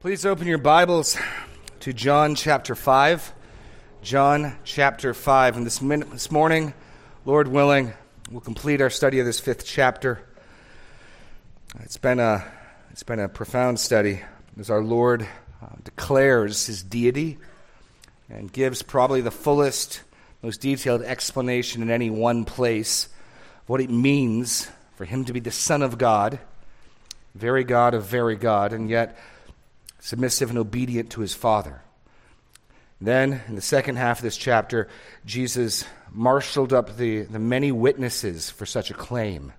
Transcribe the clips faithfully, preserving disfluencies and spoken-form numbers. Please open your Bibles to John chapter five. John chapter five. And this, minute, this morning, Lord willing, we'll complete our study of this fifth chapter. It's been a, it's been a profound study as our Lord uh, declares his deity and gives probably the fullest, most detailed explanation in any one place of what it means for him to be the Son of God, very God of very God, and yet submissive and obedient to his Father. Then, in the second half of this chapter, Jesus marshaled up the, the many witnesses for such a claim.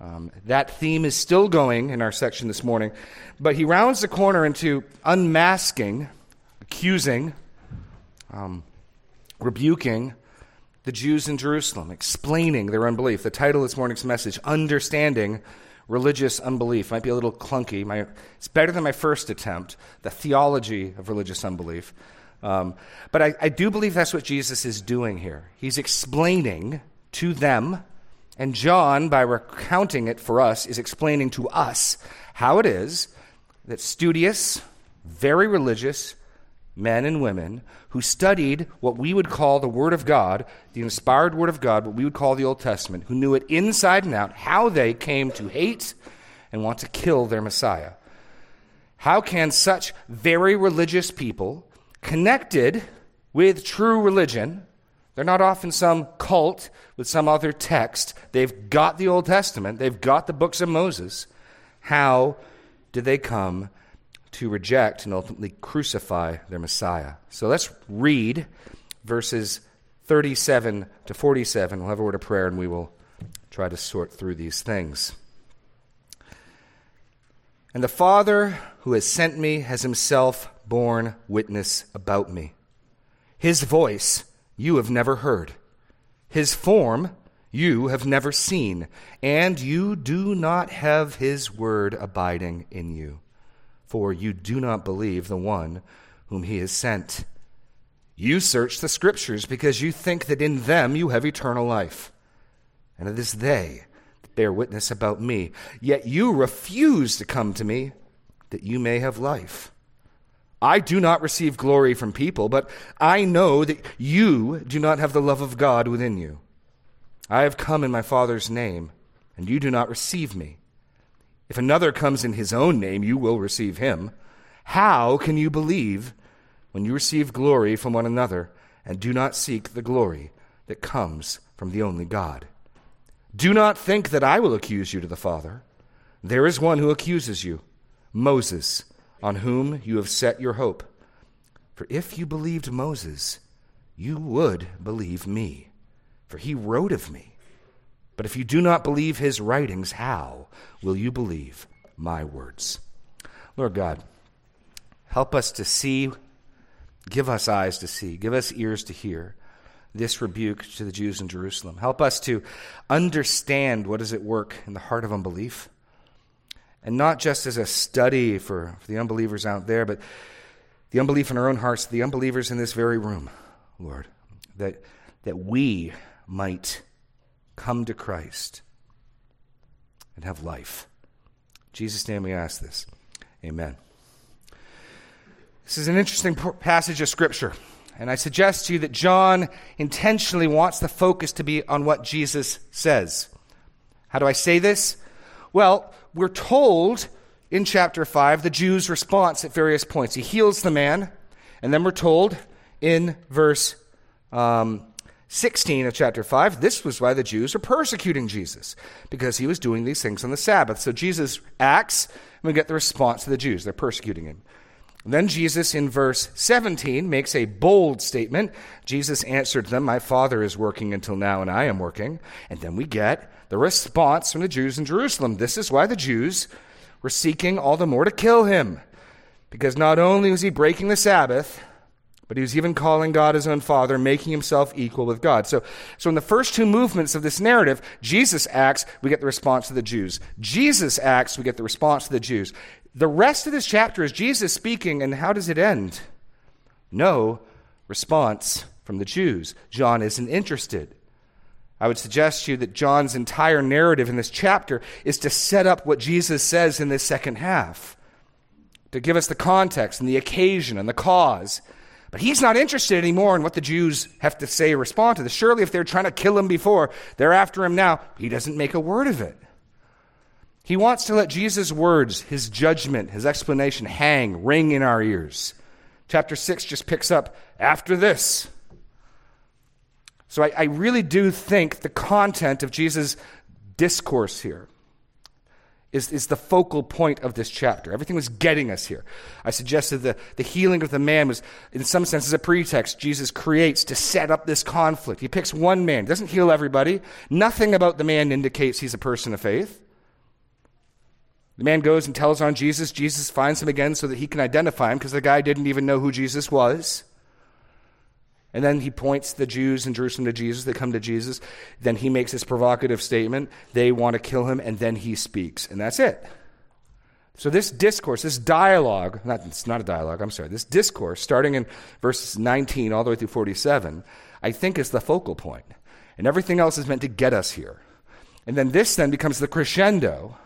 Um, that theme is still going in our section this morning, but he rounds the corner into unmasking, accusing, um, rebuking the Jews in Jerusalem, explaining their unbelief. The title of this morning's message, Understanding Religious Unbelief. Might be a little clunky. My, it's better than my first attempt, the theology of religious unbelief. Um, but I, I do believe that's what Jesus is doing here. He's explaining to them, and John, by recounting it for us, is explaining to us how it is that studious, very religious men and women who studied what we would call the Word of God, the inspired Word of God, what we would call the Old Testament, who knew it inside and out, how they came to hate and want to kill their Messiah. How can such very religious people, connected with true religion, they're not off in some cult with some other text, they've got the Old Testament, they've got the books of Moses, how did they come to reject and ultimately crucify their Messiah? So let's read verses thirty-seven to forty-seven. We'll have a word of prayer and we will try to sort through these things. And the Father who has sent me has himself borne witness about me. His voice you have never heard. His form you have never seen. And you do not have his word abiding in you, for you do not believe the one whom he has sent. You search the Scriptures because you think that in them you have eternal life. And it is they that bear witness about me. Yet you refuse to come to me that you may have life. I do not receive glory from people, but I know that you do not have the love of God within you. I have come in my Father's name, and you do not receive me. If another comes in his own name, you will receive him. How can you believe when you receive glory from one another and do not seek the glory that comes from the only God? Do not think that I will accuse you to the Father. There is one who accuses you, Moses, on whom you have set your hope. For if you believed Moses, you would believe me, for he wrote of me. But if you do not believe his writings, how will you believe my words? Lord God, help us to see, give us eyes to see, give us ears to hear this rebuke to the Jews in Jerusalem. Help us to understand what is at work in the heart of unbelief, and not just as a study for, for the unbelievers out there, but the unbelief in our own hearts, the unbelievers in this very room, Lord, that that we might come to Christ and have life. In Jesus' name we ask this. Amen. This is an interesting passage of Scripture, and I suggest to you that John intentionally wants the focus to be on what Jesus says. How do I say this? Well, we're told in chapter five the Jews' response at various points. He heals the man, and then we're told in verse um sixteen of chapter five, this was why the Jews are persecuting Jesus, because he was doing these things on the Sabbath. So Jesus acts, and we get the response of the Jews. They're persecuting him. And then Jesus, in verse seventeen, makes a bold statement. Jesus answered them, "My Father is working until now, and I am working." And then we get the response from the Jews in Jerusalem. This is why the Jews were seeking all the more to kill him, because not only was he breaking the Sabbath, but he was even calling God his own Father, making himself equal with God. So, so in the first two movements of this narrative, Jesus acts, we get the response of the Jews. Jesus acts, we get the response of the Jews. The rest of this chapter is Jesus speaking, and how does it end? No response from the Jews. John isn't interested. I would suggest to you that John's entire narrative in this chapter is to set up what Jesus says in this second half. to give us the context and the occasion and the cause. But he's not interested anymore in what the Jews have to say or respond to this. Surely if they're trying to kill him before, they're after him now. He doesn't make a word of it. He wants to let Jesus' words, his judgment, his explanation hang, ring in our ears. Chapter six just picks up after this. So I, I really do think the content of Jesus' discourse here is, is the focal point of this chapter. Everything was getting us here. I suggested the, the healing of the man was, in some senses, a pretext Jesus creates to set up this conflict. He picks one man, doesn't heal everybody. Nothing about the man indicates he's a person of faith. The man goes and tells on Jesus. Jesus finds him again so that he can identify him because the guy didn't even know who Jesus was. And then he points the Jews in Jerusalem to Jesus. They come to Jesus. Then he makes this provocative statement. They want to kill him, and then he speaks. And that's it. So this discourse, this dialogue, not, it's not a dialogue, I'm sorry, this discourse, starting in verses nineteen all the way through forty-seven, I think is the focal point. And everything else is meant to get us here. And then this then becomes the crescendo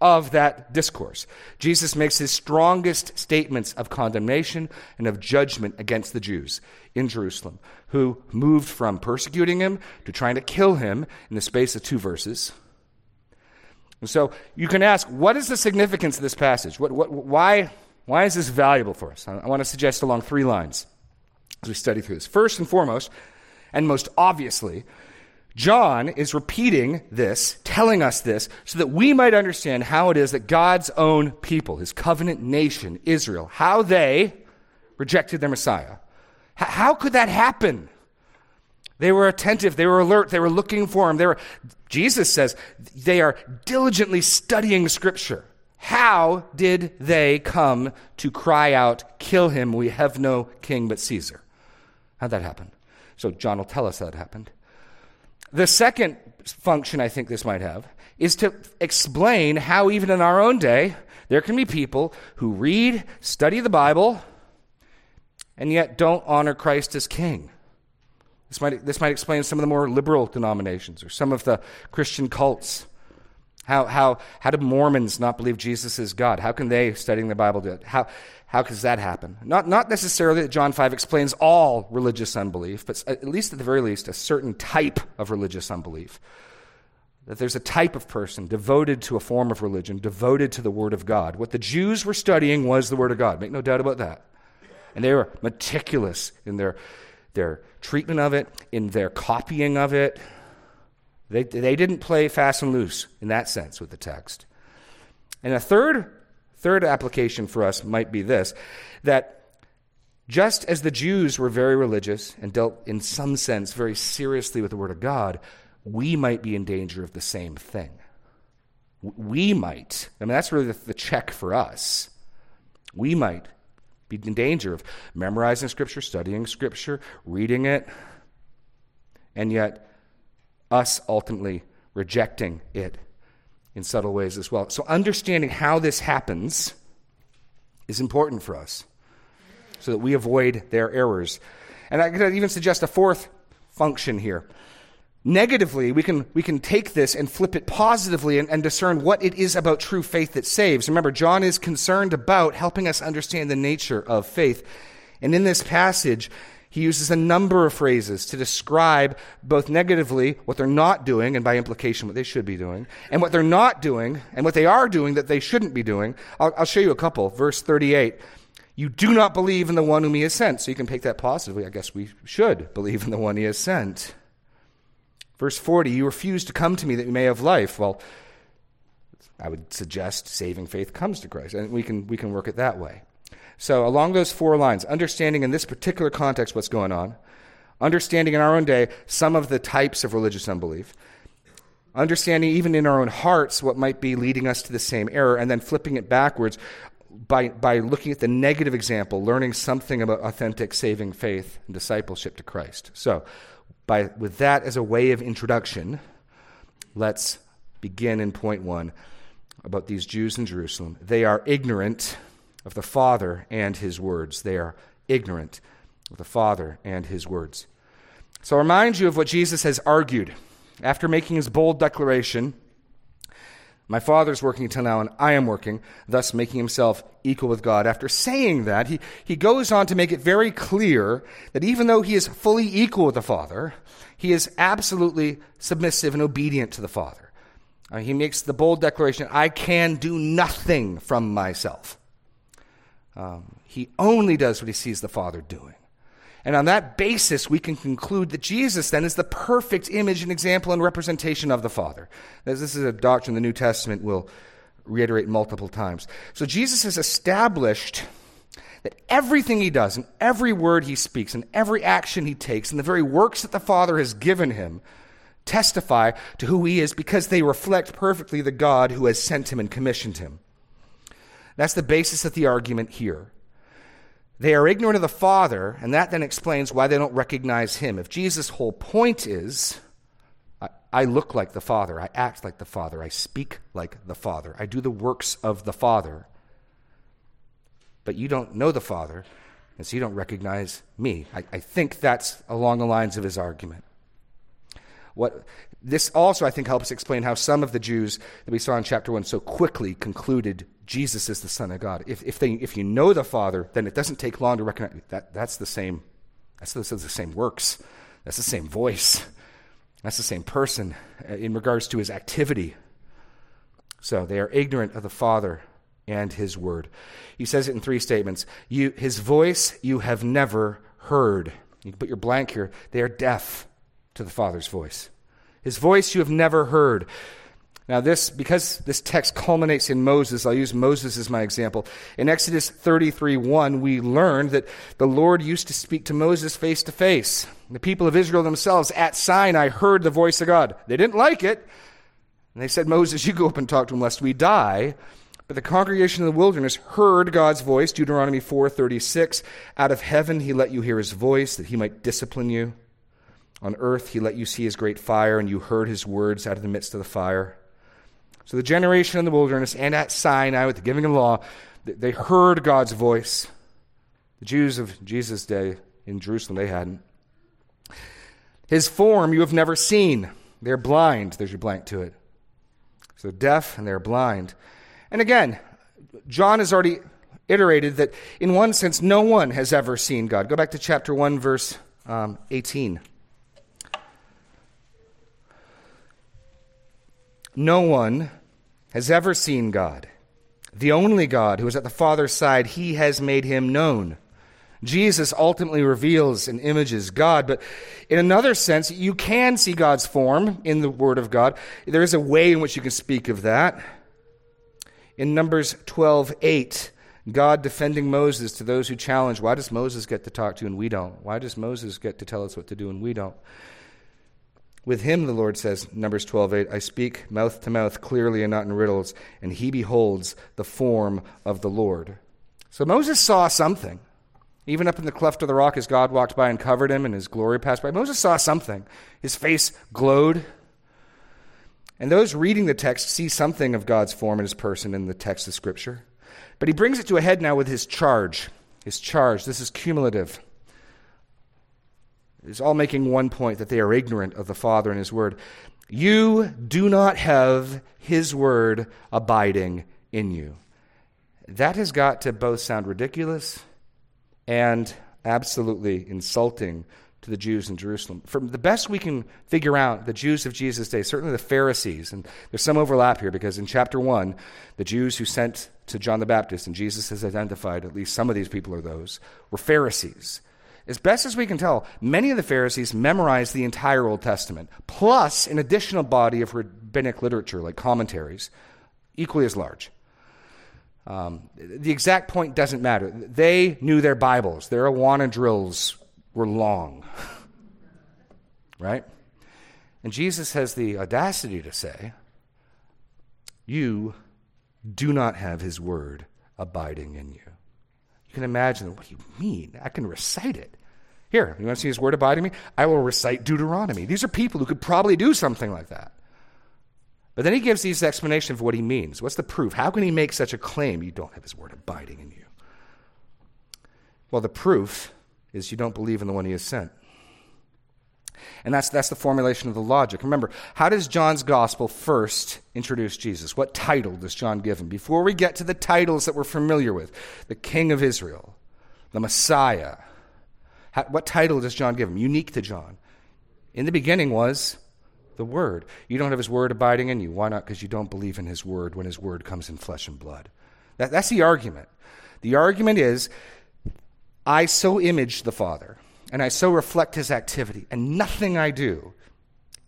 of that discourse. Jesus makes his strongest statements of condemnation and of judgment against the Jews in Jerusalem, who moved from persecuting him to trying to kill him in the space of two verses. And so you can ask, what is the significance of this passage? What, what, why, why is this valuable for us? I, I want to suggest along three lines as we study through this. First and foremost, and most obviously, John is repeating this, telling us this, so that we might understand how it is that God's own people, his covenant nation, Israel, how they rejected their Messiah. H- how could that happen? They were attentive, they were alert, they were looking for him. They were, Jesus says, they are diligently studying Scripture. How did they come to cry out, "Kill him, we have no king but Caesar"? How'd that happen? So John will tell us how it happened. The second function I think this might have is to explain how even in our own day, there can be people who read, study the Bible, and yet don't honor Christ as king. This might, this might explain some of the more liberal denominations or some of the Christian cults. How, how, how do Mormons not believe Jesus is God? How can they, studying the Bible, do it? How, how does that happen? Not, not necessarily that John five explains all religious unbelief, but at least at the very least, a certain type of religious unbelief. That there's a type of person devoted to a form of religion, devoted to the Word of God. What the Jews were studying was the Word of God. Make no doubt about that. And they were meticulous in their, their treatment of it, in their copying of it. They, they didn't play fast and loose in that sense with the text. And a third, third application for us might be this, that just as the Jews were very religious and dealt in some sense very seriously with the Word of God, we might be in danger of the same thing. We might. I mean, that's really the, the check for us. We might be in danger of memorizing Scripture, studying Scripture, reading it, and yet us ultimately rejecting it in subtle ways as well. So understanding how this happens is important for us so that we avoid their errors. And I could even suggest a fourth function here. Negatively, we can we can take this and flip it positively and, and discern what it is about true faith that saves. Remember, John is concerned about helping us understand the nature of faith. And in this passage, he uses a number of phrases to describe both negatively what they're not doing, and by implication what they should be doing, and what they're not doing, and what they are doing that they shouldn't be doing. I'll, I'll show you a couple. Verse thirty-eight, you do not believe in the one whom he has sent. So you can take that positively. I guess we should believe in the one he has sent. Verse forty, you refuse to come to me that you may have life. Well, I would suggest saving faith comes to Christ, and we can we can work it that way. So along those four lines, understanding in this particular context what's going on, understanding in our own day some of the types of religious unbelief, understanding even in our own hearts what might be leading us to the same error, and then flipping it backwards by, by looking at the negative example, learning something about authentic saving faith and discipleship to Christ. So by with that as a way of introduction, let's begin in point one about these Jews in Jerusalem. They are ignorant of the Father and his words. They are ignorant of the Father and his words. So I remind you of what Jesus has argued. After making his bold declaration My Father is working until now, and I am working, thus making himself equal with God. After saying that, he, he goes on to make it very clear that even though he is fully equal with the Father, he is absolutely submissive and obedient to the Father. Uh, he makes the bold declaration, I can do nothing from myself. Um, he only does what he sees the Father doing. And on that basis, we can conclude that Jesus, then, is the perfect image and example and representation of the Father. This is a doctrine the New Testament will reiterate multiple times. So Jesus has established that everything he does, and every word he speaks, and every action he takes, and the very works that the Father has given him, testify to who he is because they reflect perfectly the God who has sent him and commissioned him. That's the basis of the argument here. They are ignorant of the Father, and that then explains why they don't recognize him. If Jesus' whole point is, I, I look like the Father, I act like the Father, I speak like the Father, I do the works of the Father, but you don't know the Father, and so you don't recognize me. I, I think that's along the lines of his argument. What this also, I think, helps explain how some of the Jews that we saw in chapter one so quickly concluded Jesus is the Son of God. If if they if you know the Father, then it doesn't take long to recognize that that's the same. That's the, that's the same works. That's the same voice. That's the same person in regards to his activity. So they are ignorant of the Father and his word. He says it in three statements. You his voice you have never heard. You can put your blank here. They are deaf to the Father's voice. His voice you have never heard. Now this, because this text culminates in Moses, I'll use Moses as my example. In Exodus thirty-three one, we learned that the Lord used to speak to Moses face to face. The people of Israel themselves at Sinai heard the voice of God. They didn't like it. And they said, Moses, you go up and talk to him lest we die. But the congregation in the wilderness heard God's voice, Deuteronomy four thirty-six. Out of heaven he let you hear his voice that he might discipline you. On earth he let you see his great fire, and you heard his words out of the midst of the fire. So the generation in the wilderness and at Sinai with the giving of the law, they heard God's voice. The Jews of Jesus' day in Jerusalem, they hadn't. His form you have never seen. They're blind. There's your blank to it. So deaf and they're blind. And again, John has already iterated that in one sense, no one has ever seen God. Go back to chapter one, verse um, eighteen. No one has ever seen God. The only God who is at the Father's side, he has made him known. Jesus ultimately reveals and images God, but in another sense, you can see God's form in the Word of God. There is a way in which you can speak of that. In Numbers twelve eight, God defending Moses to those who challenge, why does Moses get to talk to you and we don't? Why does Moses get to tell us what to do and we don't? With him, the Lord says, Numbers twelve eight, I speak mouth to mouth clearly and not in riddles, and he beholds the form of the Lord. So Moses saw something. Even up in the cleft of the rock as God walked by and covered him and his glory passed by, Moses saw something. His face glowed. And those reading the text see something of God's form and his person in the text of Scripture. But he brings it to a head now with his charge. His charge. This is cumulative. It's all making one point that they are ignorant of the Father and his word. You do not have his word abiding in you. That has got to both sound ridiculous and absolutely insulting to the Jews in Jerusalem. From the best we can figure out, the Jews of Jesus' day, certainly the Pharisees, and there's some overlap here because in chapter one, the Jews who sent to John the Baptist, and Jesus has identified at least some of these people are those, were Pharisees. As best as we can tell, many of the Pharisees memorized the entire Old Testament, plus an additional body of rabbinic literature, like commentaries, equally as large. Um, the exact point doesn't matter. They knew their Bibles. Their Awanadrills were long, right? And Jesus has the audacity to say, you do not have his word abiding in you. You can imagine, what do you mean? I can recite it. Here, you want to see his word abiding me? I will recite Deuteronomy. These are people who could probably do something like that. But then he gives these explanations of what he means. What's the proof? How can he make such a claim? You don't have his word abiding in you. Well, the proof is you don't believe in the one he has sent. And that's that's the formulation of the logic. Remember, how does John's gospel first introduce Jesus? What title does John give him? Before we get to the titles that we're familiar with, the King of Israel, the Messiah, how, what title does John give him? Unique to John. In the beginning was the Word. You don't have his Word abiding in you. Why not? Because you don't believe in his Word when his Word comes in flesh and blood. That, that's the argument. The argument is, I so image the Father, and I so reflect his activity, and nothing I do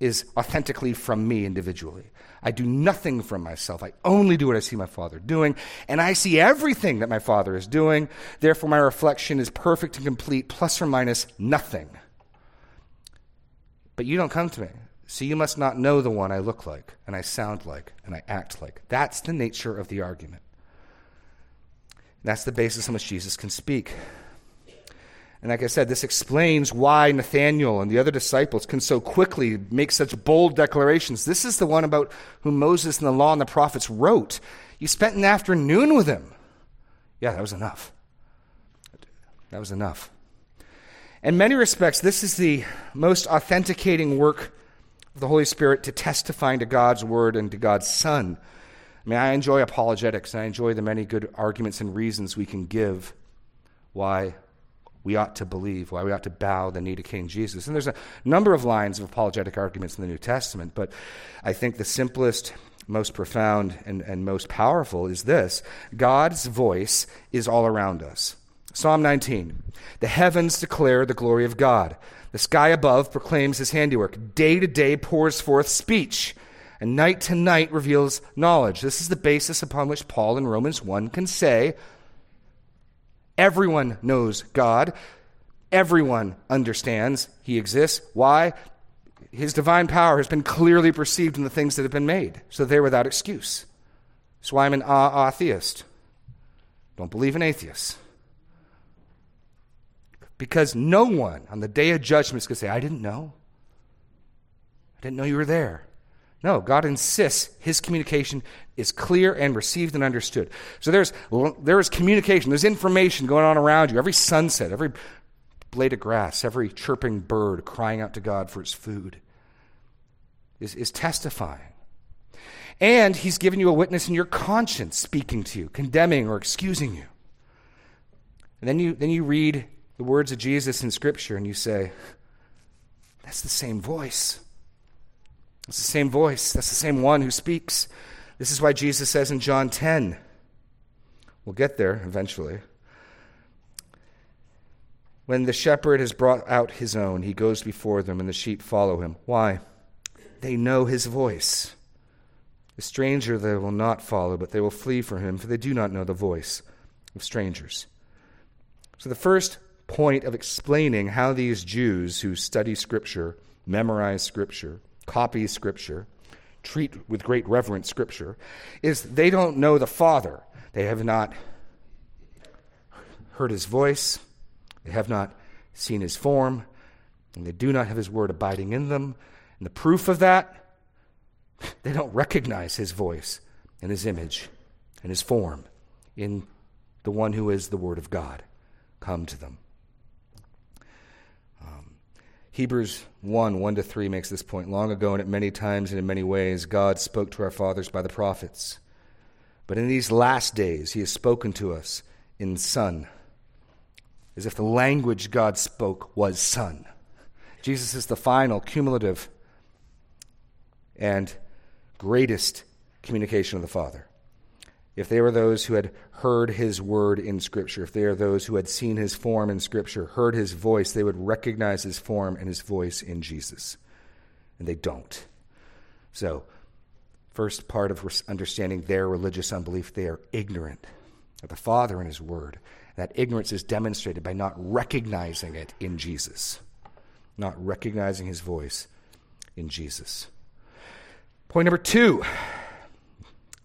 is authentically from me individually. I do nothing from myself. I only do what I see my Father doing, and I see everything that my Father is doing. Therefore, my reflection is perfect and complete, plus or minus nothing. But you don't come to me, so you must not know the one I look like, and I sound like, and I act like. That's the nature of the argument. That's the basis on which Jesus can speak. And like I said, this explains why Nathanael and the other disciples can so quickly make such bold declarations. This is the one about whom Moses and the law and the prophets wrote. You spent an afternoon with him. Yeah, that was enough. That was enough. In many respects, this is the most authenticating work of the Holy Spirit to testifying to God's word and to God's Son. I mean, I enjoy apologetics, and I enjoy the many good arguments and reasons we can give why we ought to believe, why we ought to bow the knee to King Jesus. And there's a number of lines of apologetic arguments in the New Testament, but I think the simplest, most profound, and, and most powerful is this. God's voice is all around us. Psalm nineteen, the heavens declare the glory of God. The sky above proclaims his handiwork. Day to day pours forth speech, and night to night reveals knowledge. This is the basis upon which Paul in Romans one can say, everyone knows God. Everyone understands he exists. Why? His divine power has been clearly perceived in the things that have been made, so they're without excuse. That's why I'm an ah-ah theist. Don't believe in atheists. Because no one on the day of judgment is going to say, I didn't know. I didn't know you were there. No, God insists his communication is clear and received and understood. So there's there is communication, there's information going on around you. Every sunset, every blade of grass, every chirping bird crying out to God for its food is, is testifying. And he's given you a witness in your conscience speaking to you, condemning or excusing you. And then you then you read the words of Jesus in Scripture and you say, that's the same voice. It's the same voice. That's the same one who speaks. This is why Jesus says in John ten, we'll get there eventually, when the shepherd has brought out his own, he goes before them and the sheep follow him. Why? They know his voice. The stranger they will not follow, but they will flee from him, for they do not know the voice of strangers. So the first point of explaining how these Jews who study Scripture, memorize Scripture, copy Scripture, treat with great reverence Scripture, is they don't know the Father. They have not heard his voice, they have not seen his form, and they do not have his word abiding in them. And the proof of that, they don't recognize his voice and his image and his form in the one who is the Word of God come to them. Hebrews one, one to three makes this point. Long ago and at many times and in many ways, God spoke to our fathers by the prophets. But in these last days, he has spoken to us in Son, as if the language God spoke was Son. Jesus is the final, cumulative, and greatest communication of the Father. If they were those who had heard his word in Scripture, if they are those who had seen his form in Scripture, heard his voice, they would recognize his form and his voice in Jesus. And they don't. So, first part of understanding their religious unbelief, they are ignorant of the Father and his word. That ignorance is demonstrated by not recognizing it in Jesus, not recognizing his voice in Jesus. Point number two.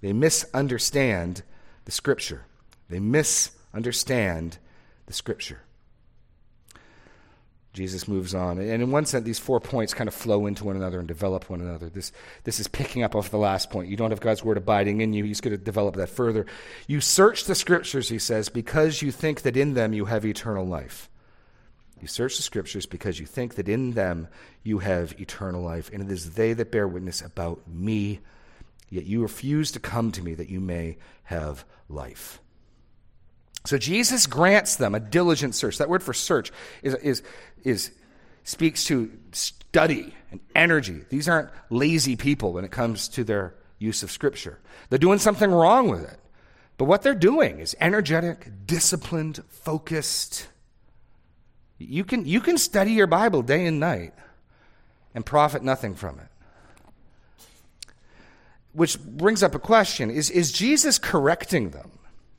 They misunderstand the Scripture. They misunderstand the Scripture. Jesus moves on. And in one sense, these four points kind of flow into one another and develop one another. This, this is picking up off the last point. You don't have God's word abiding in you. He's going to develop that further. You search the Scriptures, he says, because you think that in them you have eternal life. You search the scriptures because you think that in them you have eternal life, and it is they that bear witness about me, yet you refuse to come to me that you may have life. So Jesus grants them a diligent search. That word for search is is is speaks to study and energy. These aren't lazy people when it comes to their use of Scripture. They're doing something wrong with it. But what they're doing is energetic, disciplined, focused. You can, you can study your Bible day and night and profit nothing from it. Which brings up a question. Is, is Jesus correcting them?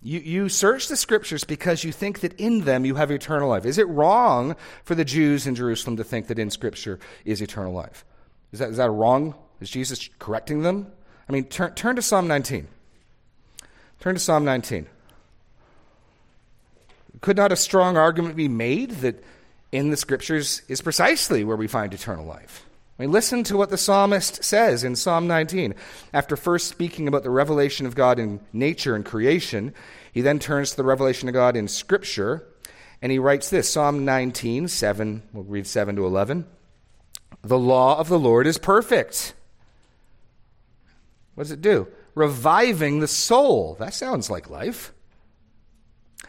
You, you search the scriptures because you think that in them you have eternal life. Is it wrong for the Jews in Jerusalem to think that in scripture is eternal life? Is that, is that wrong? Is Jesus correcting them? I mean, turn, turn to Psalm nineteen. Turn to Psalm nineteen. Could not a strong argument be made that in the scriptures is precisely where we find eternal life? I mean, listen to what the psalmist says in Psalm nineteen. After first speaking about the revelation of God in nature and creation, he then turns to the revelation of God in Scripture, and he writes this, Psalm nineteen, seven, we'll read seven to eleven. The law of the Lord is perfect. What does it do? Reviving the soul. That sounds like life.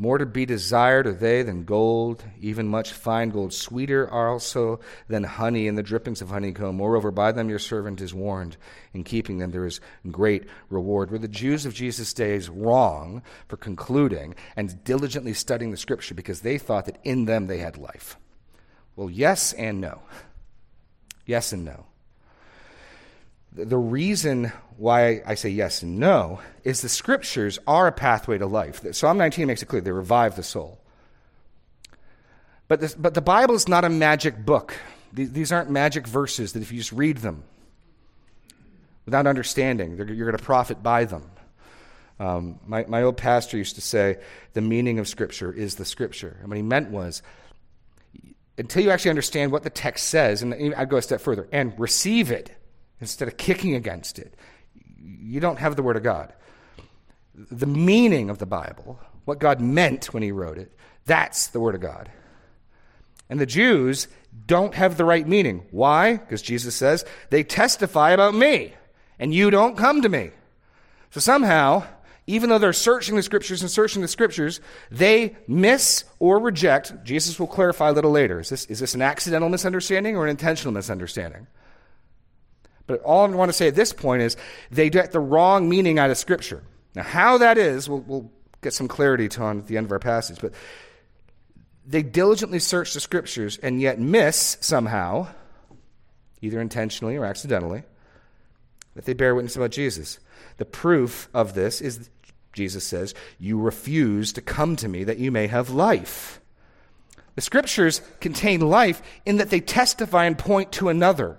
More to be desired are they than gold, even much fine gold. Sweeter are also than honey and the drippings of honeycomb. Moreover, by them your servant is warned. In keeping them there is great reward. Were the Jews of Jesus' days wrong for concluding and diligently studying the Scripture because they thought that in them they had life? Well, yes and no. Yes and no. The reason why I say yes and no is the scriptures are a pathway to life. Psalm nineteen makes it clear, they revive the soul. But, this, but the Bible is not a magic book. These aren't magic verses that if you just read them without understanding, you're going to profit by them. Um, my, my old pastor used to say, the meaning of scripture is the scripture. And what he meant was, until you actually understand what the text says, and I'd go a step further, and receive it, instead of kicking against it, you don't have the Word of God. The meaning of the Bible, what God meant when he wrote it, that's the Word of God. And the Jews don't have the right meaning. Why? Because Jesus says, they testify about me, and you don't come to me. So somehow, even though they're searching the Scriptures and searching the Scriptures, they miss or reject. Jesus will clarify a little later. Is this, is this an accidental misunderstanding or an intentional misunderstanding? But all I want to say at this point is they get the wrong meaning out of Scripture. Now, how that is, we'll, we'll get some clarity to on at the end of our passage. But they diligently search the Scriptures and yet miss somehow, either intentionally or accidentally, that they bear witness about Jesus. The proof of this is Jesus says, "You refuse to come to me that you may have life." The Scriptures contain life in that they testify and point to another.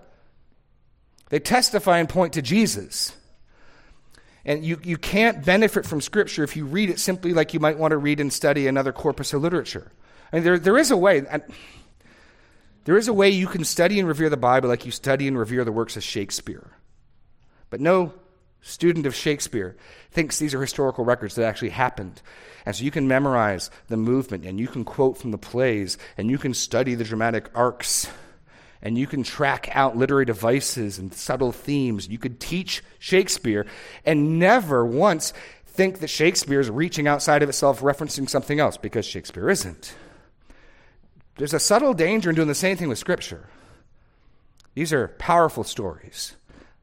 They testify and point to Jesus. And you, you can't benefit from Scripture if you read it simply like you might want to read and study another corpus of literature. I mean, there there is a way. I, there is a way you can study and revere the Bible like you study and revere the works of Shakespeare. But no student of Shakespeare thinks these are historical records that actually happened. And so you can memorize the movement, and you can quote from the plays, and you can study the dramatic arcs, and you can track out literary devices and subtle themes. You could teach Shakespeare and never once think that Shakespeare is reaching outside of itself, referencing something else, because Shakespeare isn't. There's a subtle danger in doing the same thing with Scripture. These are powerful stories.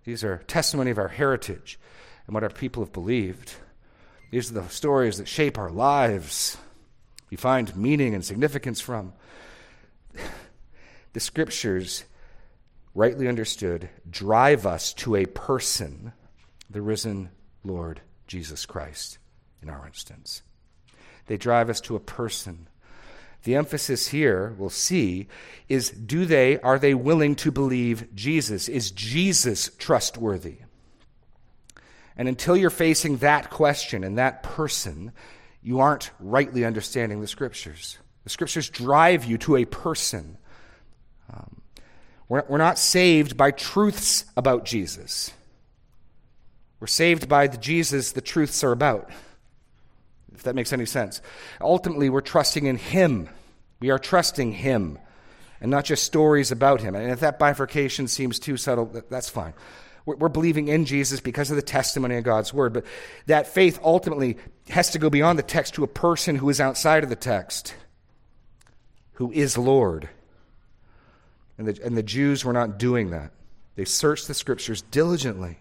These are testimony of our heritage and what our people have believed. These are the stories that shape our lives. We find meaning and significance from. The Scriptures, rightly understood, drive us to a person, the risen Lord Jesus Christ, in our instance. They drive us to a person. The emphasis here, we'll see, is do they, are they willing to believe Jesus? Is Jesus trustworthy? And until you're facing that question and that person, you aren't rightly understanding the Scriptures. The scriptures drive you to a person. Um, we're, we're not saved by truths about Jesus. We're saved by the Jesus the truths are about, if that makes any sense. Ultimately, we're trusting in him. We are trusting him, and not just stories about him. And if that bifurcation seems too subtle, that's fine. We're believing in Jesus because of the testimony of God's word. But that faith ultimately has to go beyond the text to a person who is outside of the text, who is Lord. And the, and the Jews were not doing that. They searched the scriptures diligently.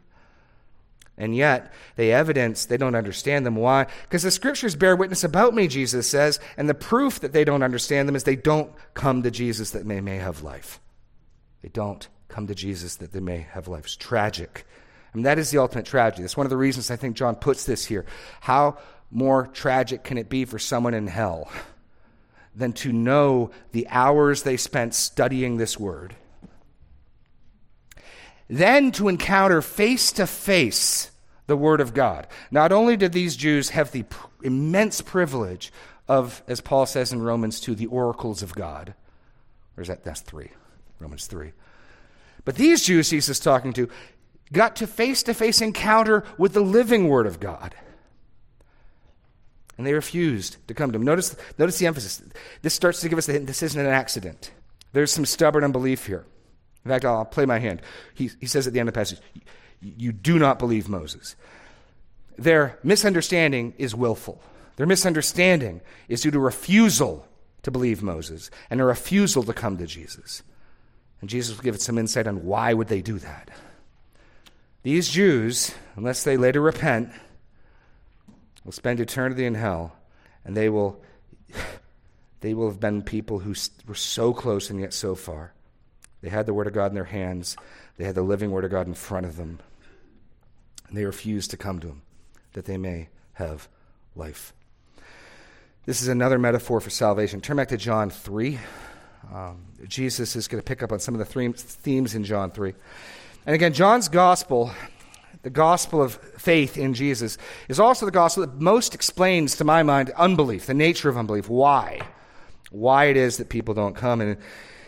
And yet, they evidence they don't understand them. Why? Because the scriptures bear witness about me, Jesus says, and the proof that they don't understand them is they don't come to Jesus that they may have life. They don't come to Jesus that they may have life. It's tragic. I mean, that is the ultimate tragedy. That's one of the reasons I think John puts this here. How more tragic can it be for someone in hell than to know the hours they spent studying this word? Then to encounter face-to-face the Word of God. Not only did these Jews have the pr- immense privilege of, as Paul says in Romans two, the oracles of God. Or is that? That's three. Romans three. But these Jews he's just talking to got to face-to-face encounter with the living Word of God. And they refused to come to him. Notice, notice the emphasis. This starts to give us the hint. This isn't an accident. There's some stubborn unbelief here. In fact, I'll play my hand. He, he says at the end of the passage, you do not believe Moses. Their misunderstanding is willful. Their misunderstanding is due to refusal to believe Moses and a refusal to come to Jesus. And Jesus will give us some insight on why would they do that. These Jews, unless they later repent, will spend eternity in hell, and they will, they will have been people who were so close and yet so far. They had the Word of God in their hands. They had the living Word of God in front of them. And they refused to come to him, that they may have life. This is another metaphor for salvation. Turn back to John three. Um, Jesus is going to pick up on some of the three themes in John three. And again, John's gospel, the gospel of faith in Jesus, is also the gospel that most explains, to my mind, unbelief, the nature of unbelief, why. Why it is that people don't come. And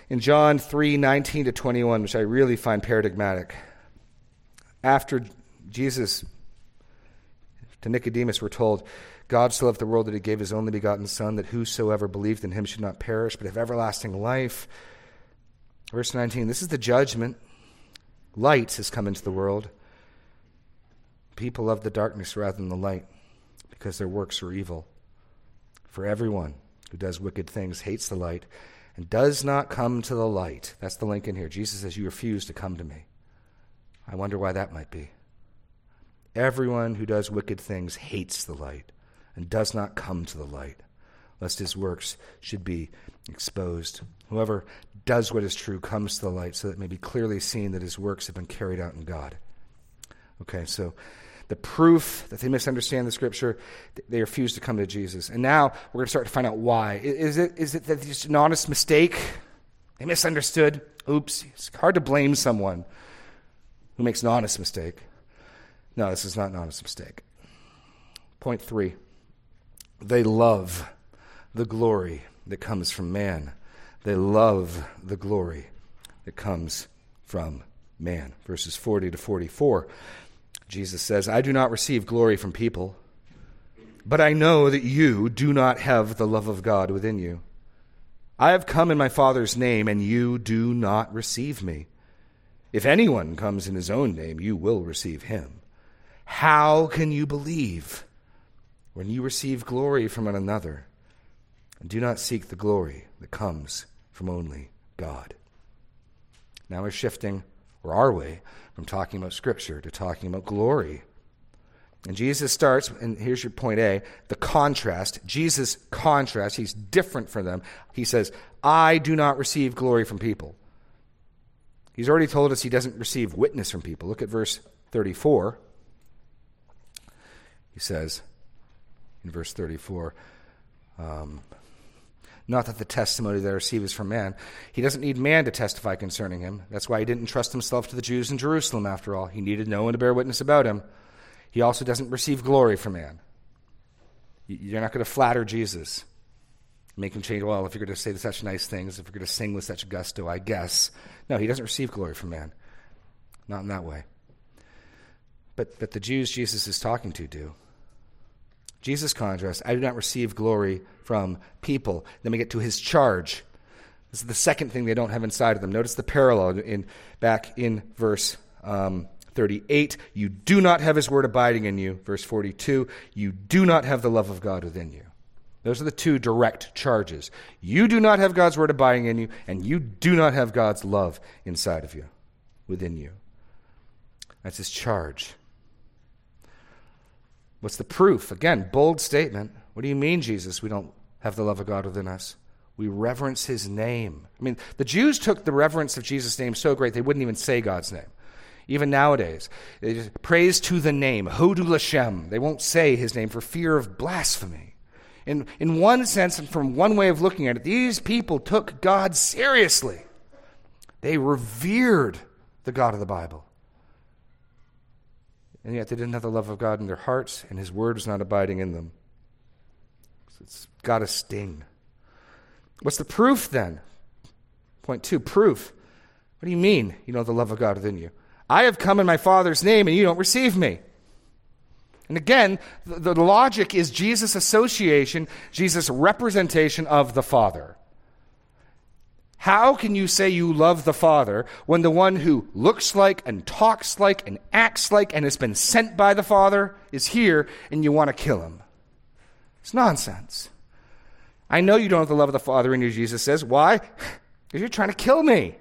in John three nineteen to twenty-one, which I really find paradigmatic, after Jesus to Nicodemus we're told, God so loved the world that he gave his only begotten Son, that whosoever believed in him should not perish, but have everlasting life. Verse nineteen, this is the judgment. Light has come into the world. People love the darkness rather than the light, because their works are evil. For everyone who does wicked things hates the light, and does not come to the light. That's the link in here. Jesus says, you refuse to come to me. I wonder why that might be. Everyone who does wicked things hates the light and does not come to the light, lest his works should be exposed. Whoever does what is true comes to the light, so that it may be clearly seen that his works have been carried out in God. Okay, so the proof that they misunderstand the scripture, they refuse to come to Jesus. And now we're going to start to find out why. Is it is it that it's an honest mistake? They misunderstood. Oops, it's hard to blame someone who makes an honest mistake. No, this is not an honest mistake. Point three, they love the glory that comes from man. They love the glory that comes from man. Verses forty to forty-four. Jesus says, I do not receive glory from people, but I know that you do not have the love of God within you. I have come in my Father's name, and you do not receive me. If anyone comes in his own name, you will receive him. How can you believe when you receive glory from another and do not seek the glory that comes from only God? Now we're shifting or our way from talking about scripture to talking about glory. And Jesus starts, and here's your point A, the contrast. Jesus' contrast, he's different from them. He says, I do not receive glory from people. He's already told us he doesn't receive witness from people. Look at verse thirty-four. He says in verse thirty-four, um, not that the testimony that I receive is from man. He doesn't need man to testify concerning him. That's why he didn't trust himself to the Jews in Jerusalem, after all. He needed no one to bear witness about him. He also doesn't receive glory from man. You're not going to flatter Jesus. make him change. Well, if you're going to say such nice things, if you're going to sing with such gusto, I guess. No, he doesn't receive glory from man. Not in that way. But but the Jews Jesus is talking to do. Jesus contrasts, I do not receive glory from people. Then we get to his charge. This is the second thing they don't have inside of them. Notice the parallel in back in verse um, thirty-eight. You do not have his word abiding in you. Verse forty-two, you do not have the love of God within you. Those are the two direct charges. You do not have God's word abiding in you, and you do not have God's love inside of you, within you. That's his charge. What's the proof? Again, bold statement. What do you mean, Jesus, we don't have the love of God within us? We reverence his name. I mean, the Jews took the reverence of Jesus' name so great they wouldn't even say God's name. Even nowadays, they just praise to the name, Hodu Lashem. They won't say his name for fear of blasphemy. In, in one sense, and from one way of looking at it, these people took God seriously. They revered the God of the Bible. And yet they didn't have the love of God in their hearts, and his word was not abiding in them. So it's got a sting. What's the proof then? Point two, proof. What do you mean you know the love of God within you? I have come in my Father's name, and you don't receive me. And again, the, the logic is Jesus' association, Jesus' representation of the Father. How can you say you love the Father when the one who looks like and talks like and acts like and has been sent by the Father is here and you want to kill him? It's nonsense. I know you don't have the love of the Father in you, Jesus says. Why? Because you're trying to kill me.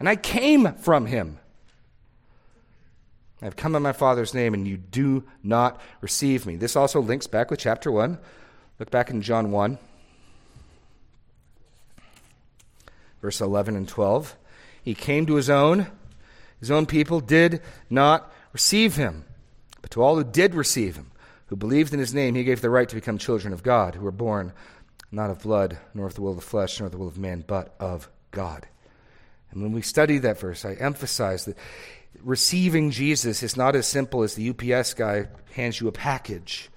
And I came from him. I've come in my Father's name and you do not receive me. This also links back with chapter one. Look back in John one. Verse eleven and twelve, he came to his own. His own people did not receive him. But to all who did receive him, who believed in his name, he gave the right to become children of God, who were born not of blood, nor of the will of the flesh, nor of the will of man, but of God. And when we study that verse, I emphasize that receiving Jesus is not as simple as the U P S guy hands you a package.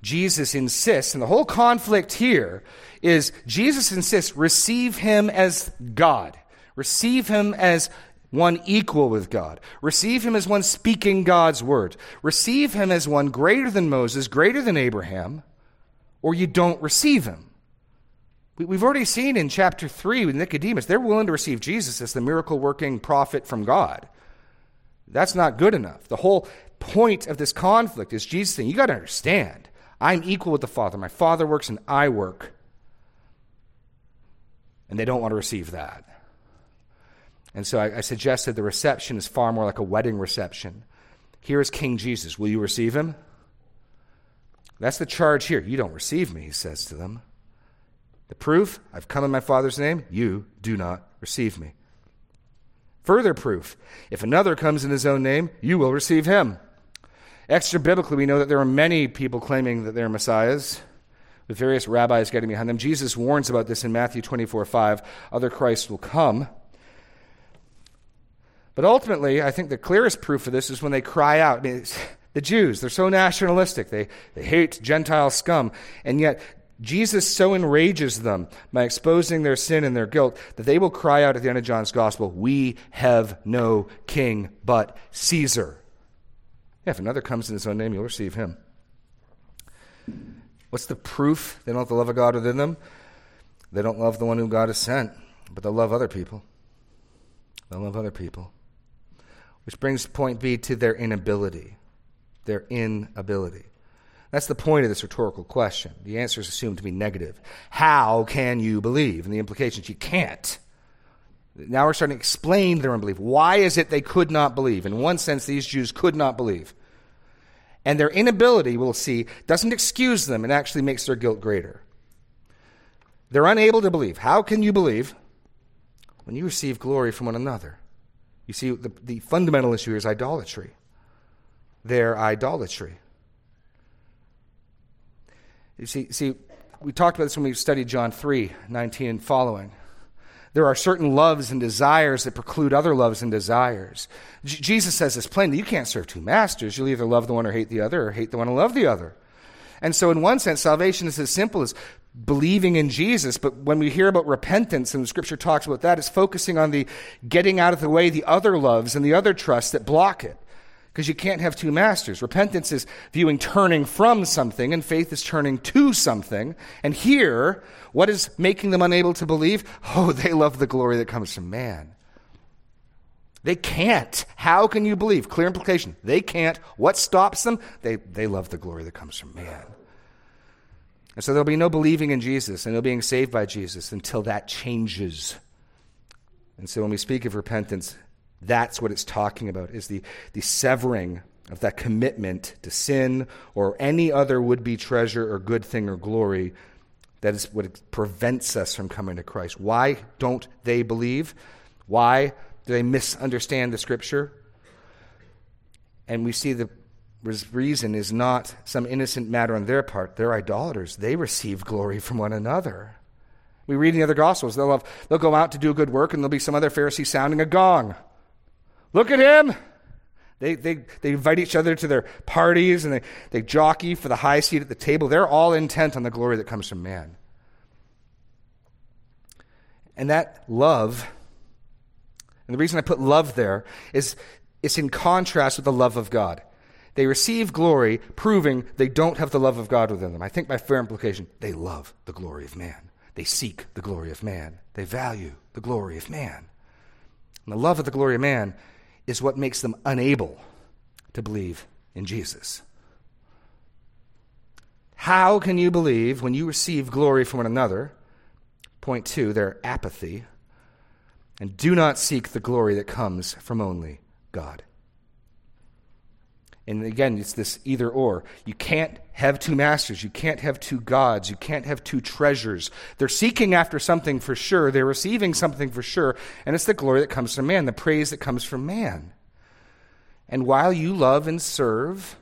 Jesus insists, and the whole conflict here is Jesus insists, receive him as God. Receive him as one equal with God. Receive him as one speaking God's word. Receive him as one greater than Moses, greater than Abraham, or you don't receive him. We, we've already seen in chapter three with Nicodemus, they're willing to receive Jesus as the miracle-working prophet from God. That's not good enough. The whole point of this conflict is Jesus saying, you got to understand, I'm equal with the Father. My Father works and I work. And they don't want to receive that. And so I, I suggested the reception is far more like a wedding reception. Here is King Jesus. Will you receive him? That's the charge here. You don't receive me, he says to them. The proof, I've come in my Father's name. You do not receive me. Further proof, if another comes in his own name, you will receive him. Extra biblically, we know that there are many people claiming that they're messiahs, with various rabbis getting behind them. Jesus warns about this in Matthew twenty-four five. Other Christs will come. But ultimately, I think the clearest proof of this is when they cry out. I mean, the Jews, they're so nationalistic. They, they hate Gentile scum. And yet, Jesus so enrages them by exposing their sin and their guilt that they will cry out at the end of John's gospel, we have no king but Caesar. Yeah, if another comes in his own name, you'll receive him. What's the proof they don't have the love of God within them? They don't love the one whom God has sent, but they'll love other people. They'll love other people. Which brings point B to their inability. Their inability. That's the point of this rhetorical question. The answer is assumed to be negative. How can you believe? And the implications, you can't. Now we're starting to explain their unbelief. Why is it they could not believe? In one sense, these Jews could not believe. And their inability, we'll see, doesn't excuse them and actually makes their guilt greater. They're unable to believe. How can you believe when you receive glory from one another? You see, the, the fundamental issue here is idolatry. Their idolatry. You see, see, we talked about this when we studied John three nineteen and following. There are certain loves and desires that preclude other loves and desires. J- Jesus says this plainly, you can't serve two masters. You'll either love the one or hate the other, or hate the one and love the other. And so in one sense, salvation is as simple as believing in Jesus. But when we hear about repentance, and the scripture talks about that, it's focusing on the getting out of the way the other loves and the other trusts that block it. Because you can't have two masters. Repentance is viewing turning from something, and faith is turning to something. And here, what is making them unable to believe? Oh, they love the glory that comes from man. They can't. How can you believe? Clear implication. They can't. What stops them? They, they love the glory that comes from man. And so there'll be no believing in Jesus and no being saved by Jesus until that changes. And so when we speak of repentance, that's what it's talking about, is the, the severing of that commitment to sin or any other would-be treasure or good thing or glory. That is what prevents us from coming to Christ. Why don't they believe? Why do they misunderstand the Scripture? And we see the reason is not some innocent matter on their part. They're idolaters. They receive glory from one another. We read in the other Gospels, they'll, have, they'll go out to do good work and there'll be some other Pharisee sounding a gong. Look at him. They they they invite each other to their parties and they, they jockey for the high seat at the table. They're all intent on the glory that comes from man. And that love, and the reason I put love there is it's in contrast with the love of God. They receive glory, proving they don't have the love of God within them. I think by fair implication, they love the glory of man. They seek the glory of man. They value the glory of man. And the love of the glory of man is what makes them unable to believe in Jesus. How can you believe when you receive glory from one another? Point two, their apathy. And do not seek the glory that comes from only God. And again, it's this either or. You can't have two masters. You can't have two gods. You can't have two treasures. They're seeking after something for sure. They're receiving something for sure. And it's the glory that comes from man, the praise that comes from man. And while you love and serve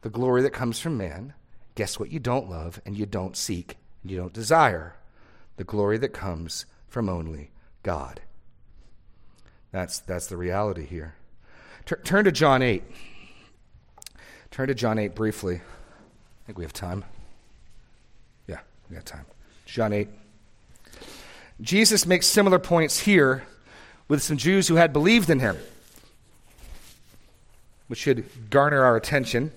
the glory that comes from man, guess what you don't love and you don't seek and you don't desire? The glory that comes from only God. That's, that's the reality here. T- turn to John eight. Turn to John eight briefly. I think we have time. Yeah, we got time. John eight. Jesus makes similar points here with some Jews who had believed in him, which should garner our attention.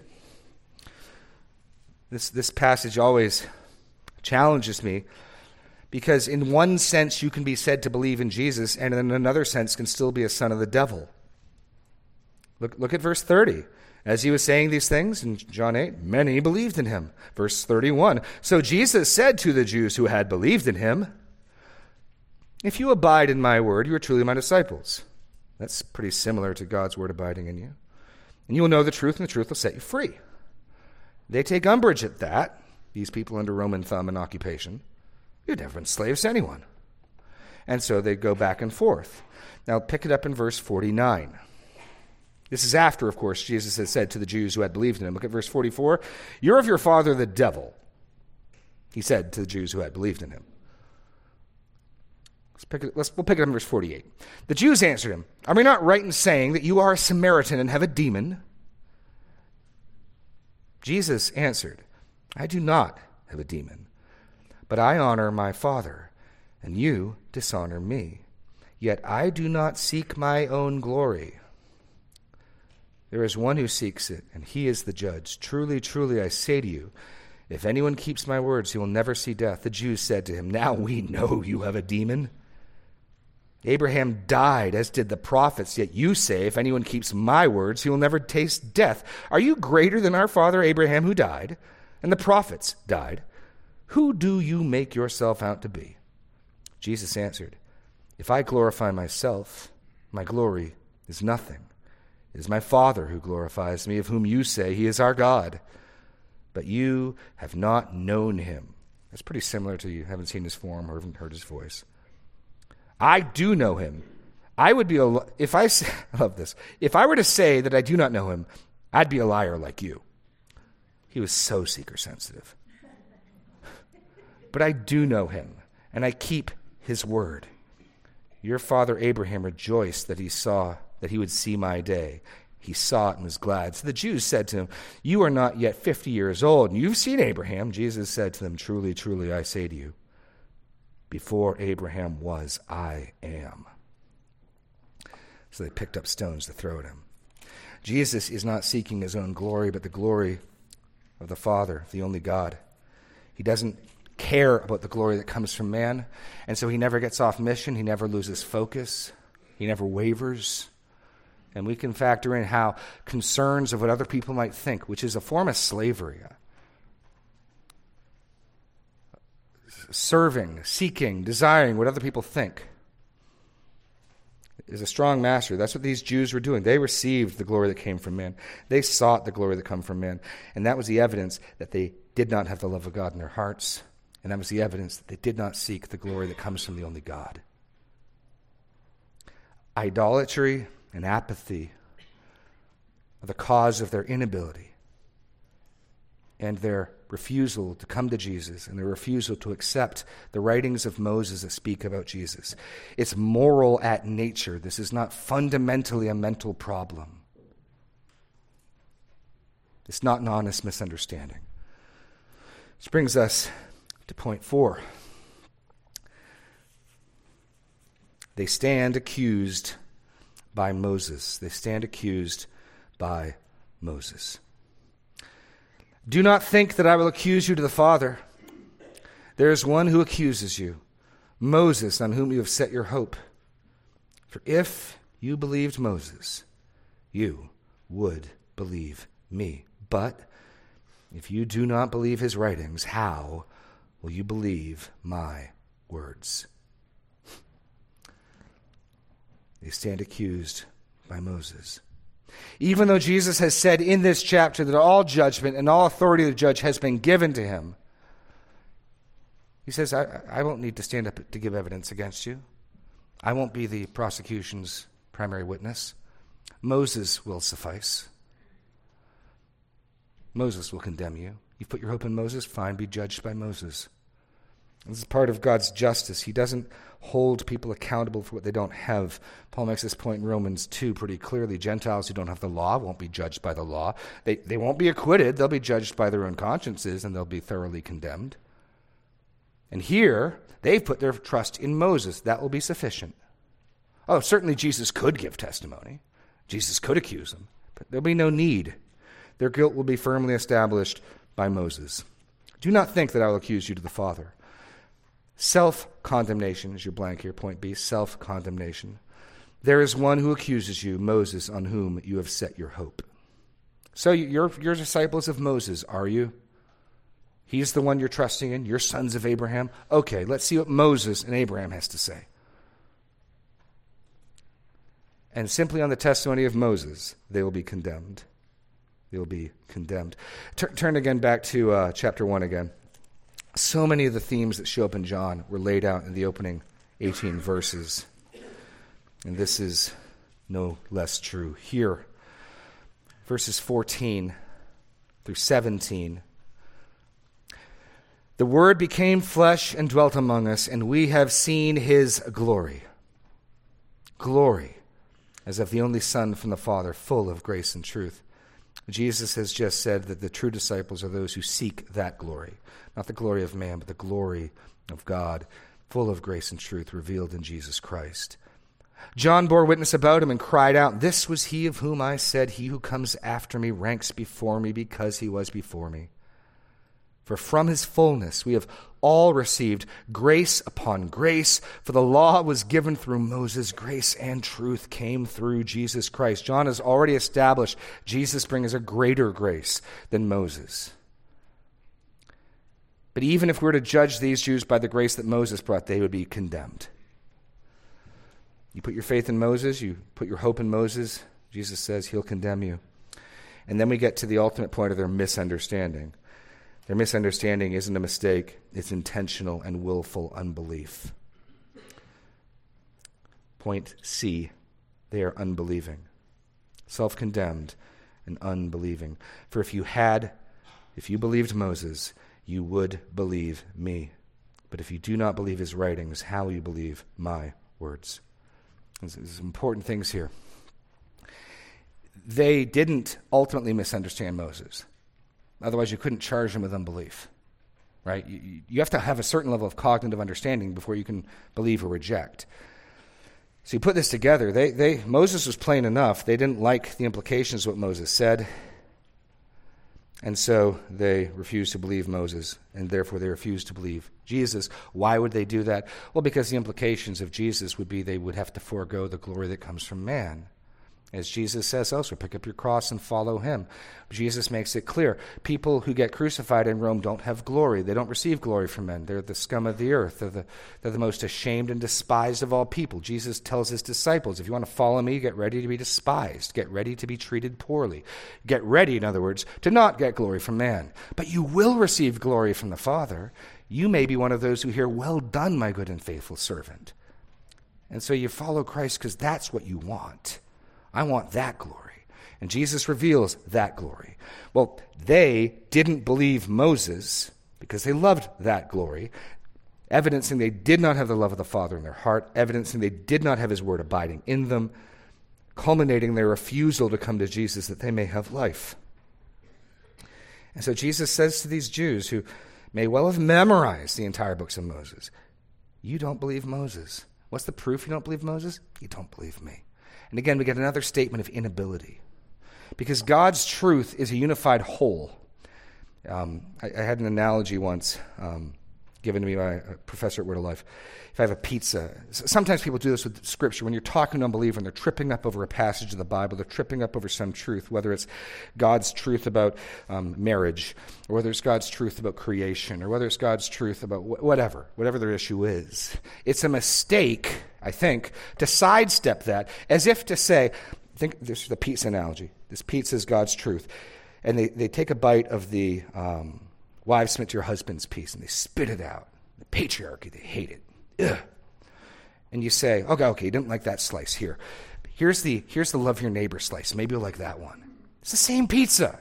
This, this passage always challenges me because in one sense you can be said to believe in Jesus and in another sense can still be a son of the devil. Look, look at verse thirty. As he was saying these things in John eight, many believed in him. Verse thirty-one, so Jesus said to the Jews who had believed in him, if you abide in my word, you are truly my disciples. That's pretty similar to God's word abiding in you. And you will know the truth, and the truth will set you free. They take umbrage at that, these people under Roman thumb and occupation. You've never been slaves to anyone. And so they go back and forth. Now pick it up in verse forty-nine. This is after, of course, Jesus had said to the Jews who had believed in him. Look at verse forty-four. You're of your father, the devil, he said to the Jews who had believed in him. Let's pick it, let's, we'll pick it up in verse forty-eight. The Jews answered him, are we not right in saying that you are a Samaritan and have a demon? Jesus answered, I do not have a demon, but I honor my Father, and you dishonor me. Yet I do not seek my own glory. There is one who seeks it, and he is the judge. Truly, truly, I say to you, if anyone keeps my words, he will never see death. The Jews said to him, now we know you have a demon. Abraham died, as did the prophets, yet you say, if anyone keeps my words, he will never taste death. Are you greater than our father Abraham, who died, and the prophets died? Who do you make yourself out to be? Jesus answered, if I glorify myself, my glory is nothing. It is my Father who glorifies me, of whom you say he is our God. But you have not known him. That's pretty similar to you haven't seen his form or haven't heard his voice. I do know him. I would be a li- if I say, I love this. If I were to say that I do not know him, I'd be a liar like you. He was so seeker sensitive. But I do know him, and I keep his word. Your father Abraham rejoiced that he saw that he would see my day, He saw it and was glad. So the Jews said to him, "You are not yet fifty years old, and you've seen Abraham." Jesus said to them, "Truly, truly, I say to you, before Abraham was, I am." So they picked up stones to throw at him. Jesus is not seeking his own glory, but the glory of the Father, the only God. He doesn't care about the glory that comes from man, and so he never gets off mission. He never loses focus. He never wavers. And we can factor in how concerns of what other people might think, which is a form of slavery. Serving, seeking, desiring what other people think is a strong master. That's what these Jews were doing. They received the glory that came from man. They sought the glory that came from man. And that was the evidence that they did not have the love of God in their hearts. And that was the evidence that they did not seek the glory that comes from the only God. Idolatry and apathy are the cause of their inability and their refusal to come to Jesus and their refusal to accept the writings of Moses that speak about Jesus. It's moral at nature. This is not fundamentally a mental problem. It's not an honest misunderstanding. Which brings us to point four. They stand accused by Moses. They stand accused by Moses. "Do not think that I will accuse you to the Father. There is one who accuses you, Moses, on whom you have set your hope. For if you believed Moses, you would believe me. But if you do not believe his writings, how will you believe my words?" They stand accused by Moses. Even though Jesus has said in this chapter that all judgment and all authority of the judge has been given to him, he says, I, I won't need to stand up to give evidence against you. I won't be the prosecution's primary witness. Moses will suffice. Moses will condemn you. You've put your hope in Moses, fine, be judged by Moses. This is part of God's justice. He doesn't hold people accountable for what they don't have. Paul makes this point in Romans two pretty clearly. Gentiles who don't have the law won't be judged by the law. They they won't be acquitted. They'll be judged by their own consciences, and they'll be thoroughly condemned. And here, they've put their trust in Moses. That will be sufficient. Oh, certainly Jesus could give testimony. Jesus could accuse them, but there'll be no need. Their guilt will be firmly established by Moses. "Do not think that I will accuse you to the Father." Self-condemnation is your blank here, point B, self-condemnation. "There is one who accuses you, Moses, on whom you have set your hope." So you're, you're disciples of Moses, are you? He's the one you're trusting in. You're sons of Abraham. Okay, let's see what Moses and Abraham has to say. And simply on the testimony of Moses, they will be condemned. They will be condemned. Tur- turn again back to uh, chapter one again. So many of the themes that show up in John were laid out in the opening eighteen verses. And this is no less true here. Verses fourteen through seventeen. "The Word became flesh and dwelt among us, and we have seen his glory. Glory, as of the only Son from the Father, full of grace and truth." Jesus has just said that the true disciples are those who seek that glory. Not the glory of man, but the glory of God, full of grace and truth, revealed in Jesus Christ. "John bore witness about him and cried out, 'This was he of whom I said, he who comes after me ranks before me because he was before me.' For from his fullness we have all received grace upon grace, for the law was given through Moses. Grace and truth came through Jesus Christ." John has already established Jesus brings a greater grace than Moses. But even if we were to judge these Jews by the grace that Moses brought, they would be condemned. You put your faith in Moses, you put your hope in Moses, Jesus says he'll condemn you. And then we get to the ultimate point of their misunderstanding. Their misunderstanding isn't a mistake. It's intentional and willful unbelief. Point C, they are unbelieving. Self-condemned and unbelieving. "For if you had, if you believed Moses, you would believe me. But if you do not believe his writings, how will you believe my words?" There's important things here. they didn't ultimately misunderstand Moses. Otherwise, you couldn't charge them with unbelief, right? You, you have to have a certain level of cognitive understanding before you can believe or reject. So you put this together. They, they, Moses was plain enough. They didn't like the implications of what Moses said, and so they refused to believe Moses, and therefore they refused to believe Jesus. Why would they do that? Well, because the implications of Jesus would be they would have to forego the glory that comes from man. As Jesus says elsewhere, pick up your cross and follow him. Jesus makes it clear. People who get crucified in Rome don't have glory. They don't receive glory from men. They're the scum of the earth. They're the, they're the most ashamed and despised of all people. Jesus tells his disciples, if you want to follow me, get ready to be despised. Get ready to be treated poorly. Get ready, in other words, to not get glory from man. But you will receive glory from the Father. You may be one of those who hear, well done, my good and faithful servant. And so you follow Christ because that's what you want. I want that glory. And Jesus reveals that glory. Well, they didn't believe Moses because they loved that glory, evidencing they did not have the love of the Father in their heart, evidencing they did not have his word abiding in them, culminating their refusal to come to Jesus that they may have life. And so Jesus says to these Jews who may well have memorized the entire books of Moses, you don't believe Moses. What's the proof you don't believe Moses? You don't believe me. And again, we get another statement of inability. Because God's truth is a unified whole. Um, I, I had an analogy once um, given to me by a professor at Word of Life. If I have a pizza, sometimes people do this with Scripture. When you're talking to an unbeliever and they're tripping up over a passage of the Bible, they're tripping up over some truth, whether it's God's truth about um, marriage, or whether it's God's truth about creation, or whether it's God's truth about wh- whatever, whatever their issue is. It's a mistake, I think, to sidestep that as if to say, think this is the pizza analogy. This pizza is God's truth. And they, they take a bite of the um, wives submit to your husband's piece, and they spit it out. The patriarchy, they hate it. Ugh. And you say, okay, okay, you didn't like that slice here. Here's the here's the love your neighbor slice. Maybe you'll like that one. It's the same pizza.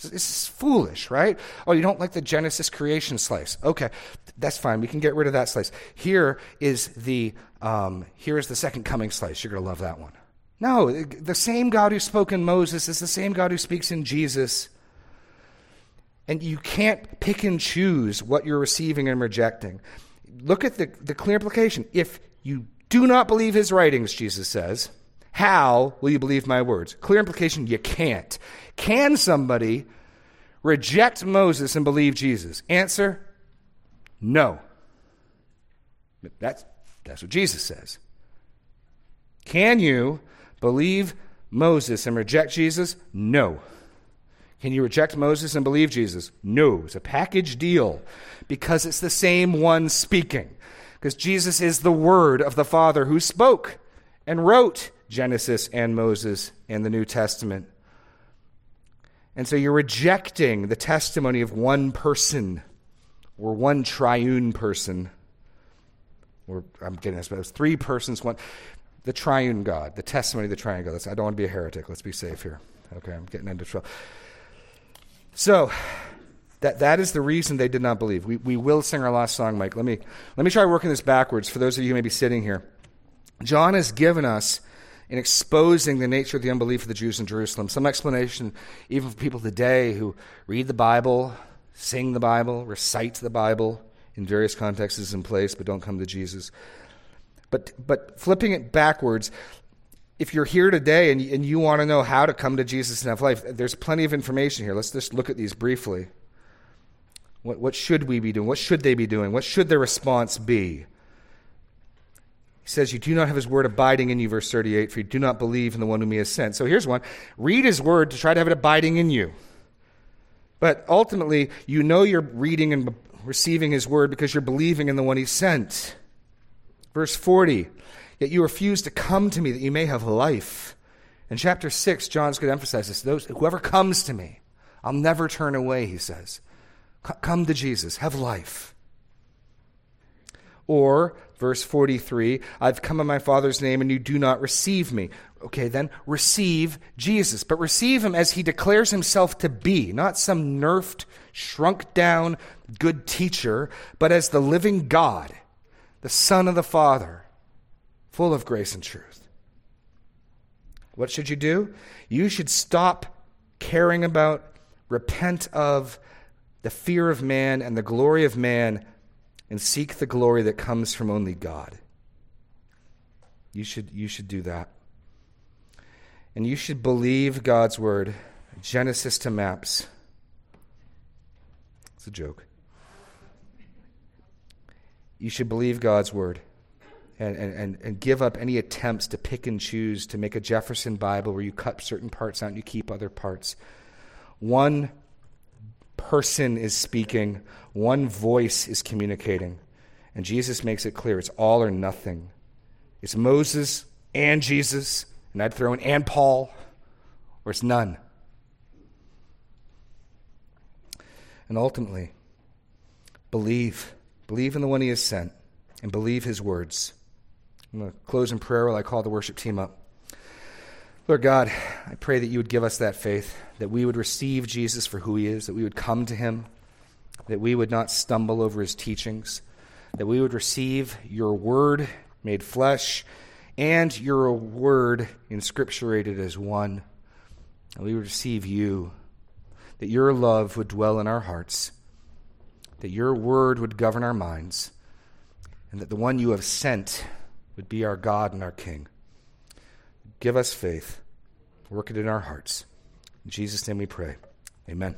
This is foolish, right? Oh, you don't like the Genesis creation slice. Okay, that's fine. We can get rid of that slice. Here is the um, here is the second coming slice. You're going to love that one. No, the same God who spoke in Moses is the same God who speaks in Jesus. And you can't pick and choose what you're receiving and rejecting. Look at the, the clear implication. If you do not believe his writings, Jesus says, how will you believe my words? Clear implication, you can't. Can somebody reject Moses and believe Jesus? Answer, no. That's, that's what Jesus says. Can you believe Moses and reject Jesus? No. Can you reject Moses and believe Jesus? No. It's a package deal because it's the same one speaking. Because Jesus is the word of the Father who spoke and wrote Genesis and Moses and the New Testament. And so you're rejecting the testimony of one person or one triune person. Or I'm getting this, but it was three persons, one. The triune God, the testimony of the triune God. That's, I don't want to be a heretic. Let's be safe here. Okay, I'm getting into trouble. So that that is the reason they did not believe. We we will sing our last song, Mike. Let me let me try working this backwards for those of you who may be sitting here. John has given us, in exposing the nature of the unbelief of the Jews in Jerusalem, some explanation even for people today who read the Bible, sing the Bible, recite the Bible in various contexts and places, but don't come to Jesus. But but flipping it backwards, if you're here today and, and you want to know how to come to Jesus and have life, there's plenty of information here. Let's just look at these briefly. What, what should we be doing? What should they be doing? What should their response be? He says, you do not have his word abiding in you, verse thirty-eight, for you do not believe in the one whom he has sent. So here's one. Read his word to try to have it abiding in you. But ultimately, you know you're reading and receiving his word because you're believing in the one he sent. Verse forty, yet you refuse to come to me that you may have life. In chapter six, John's going to emphasize this. Those, whoever comes to me, I'll never turn away, he says. C- come to Jesus, have life. Or, verse forty-three, I've come in my Father's name and you do not receive me. Okay, then receive Jesus. But receive him as he declares himself to be, not some nerfed, shrunk down, good teacher, but as the living God, the Son of the Father, full of grace and truth. What should you do? You should stop caring about, repent of the fear of man and the glory of man, and seek the glory that comes from only God. You should, you should do that. And you should believe God's word, Genesis to maps. It's a joke. You should believe God's word and, and, and give up any attempts to pick and choose, to make a Jefferson Bible where you cut certain parts out and you keep other parts. One person is speaking. One voice is communicating. And Jesus makes it clear. It's all or nothing. It's Moses and Jesus, and I'd throw in and Paul, or it's none. And ultimately, believe. Believe in the one he has sent, and believe his words. I'm going to close in prayer while I call the worship team up. Lord God, I pray that you would give us that faith, that we would receive Jesus for who he is, that we would come to him, that we would not stumble over his teachings, that we would receive your word made flesh, and your word inscripturated as one. And we would receive you, that your love would dwell in our hearts, that your word would govern our minds, and that the one you have sent would be our God and our King. Give us faith. Work it in our hearts. In Jesus' name we pray. Amen.